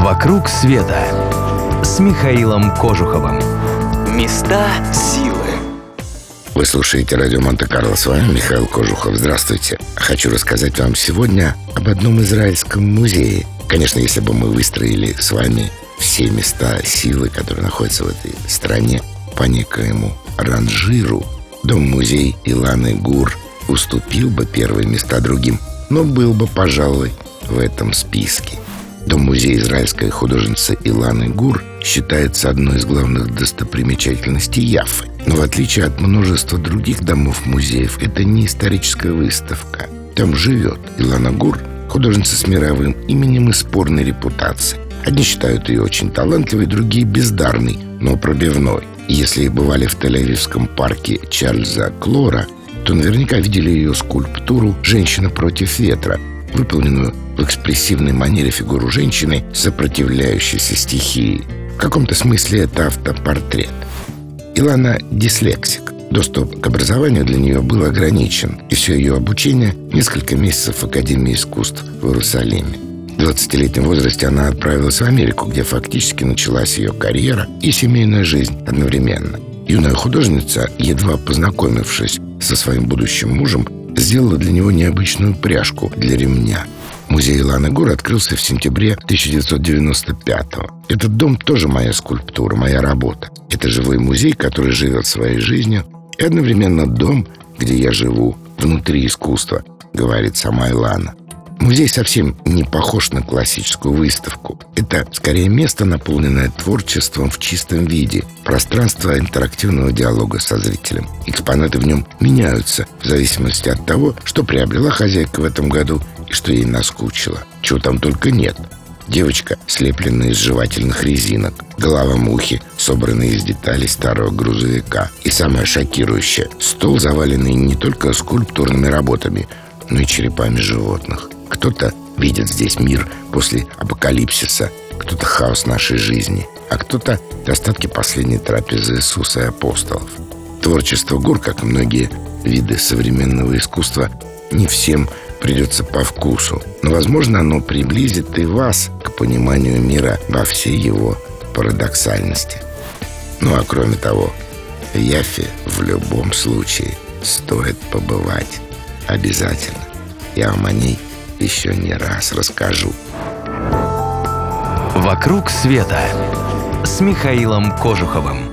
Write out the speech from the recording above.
«Вокруг света» с Михаилом Кожуховым. Места силы. Вы слушаете радио Монте-Карло. С вами Михаил Кожухов. Здравствуйте. Хочу рассказать вам сегодня об одном израильском музее. Конечно, если бы мы выстроили с вами все места силы, которые находятся в этой стране, по некоему ранжиру, Дом-Музей Иланы Гур уступил бы первые места другим, но был бы, пожалуй, в этом списке. Дом-музей израильской художницы Иланы Гур считается одной из главных достопримечательностей Яфы. Но в отличие от множества других домов-музеев, это не историческая выставка. Там живет Илана Гур, художница с мировым именем и спорной репутацией. Одни считают ее очень талантливой, другие – бездарной, но пробивной. Если бывали в Тель-Авивском парке Чарльза Клора, то наверняка видели ее скульптуру «Женщина против ветра», выполненную в экспрессивной манере фигуру женщины, сопротивляющейся стихии. В каком-то смысле это автопортрет. Илана дислексик. Доступ к образованию для нее был ограничен, и все ее обучение – несколько месяцев в Академии искусств в Иерусалиме. В 20-летнем возрасте она отправилась в Америку, где фактически началась ее карьера и семейная жизнь одновременно. Юная художница, едва познакомившись со своим будущим мужем, сделала для него необычную пряжку для ремня. Музей Иланы Гур открылся в сентябре 1995-го. Этот дом тоже моя скульптура, моя работа. Это живой музей, который живет своей жизнью, и одновременно дом, где я живу, внутри искусства, говорит сама Илана. Музей совсем не похож на классическую выставку. Это, скорее, место, наполненное творчеством в чистом виде, пространство интерактивного диалога со зрителем. Экспонаты в нем меняются в зависимости от того, что приобрела хозяйка в этом году и что ей наскучило. Чего там только нет. Девочка, слепленная из жевательных резинок, голова мухи, собранная из деталей старого грузовика. И самое шокирующее – стол, заваленный не только скульптурными работами, но и черепами животных. Кто-то видит здесь мир после апокалипсиса, кто-то хаос нашей жизни, а кто-то остатки последней трапезы Иисуса и апостолов. Творчество Гур, как и многие виды современного искусства, не всем придется по вкусу, но, возможно, оно приблизит и вас к пониманию мира во всей его парадоксальности. Ну а кроме того, в Яфе в любом случае стоит побывать. Обязательно. Я вам о ней еще не раз расскажу. «Вокруг света» с Михаилом Кожуховым.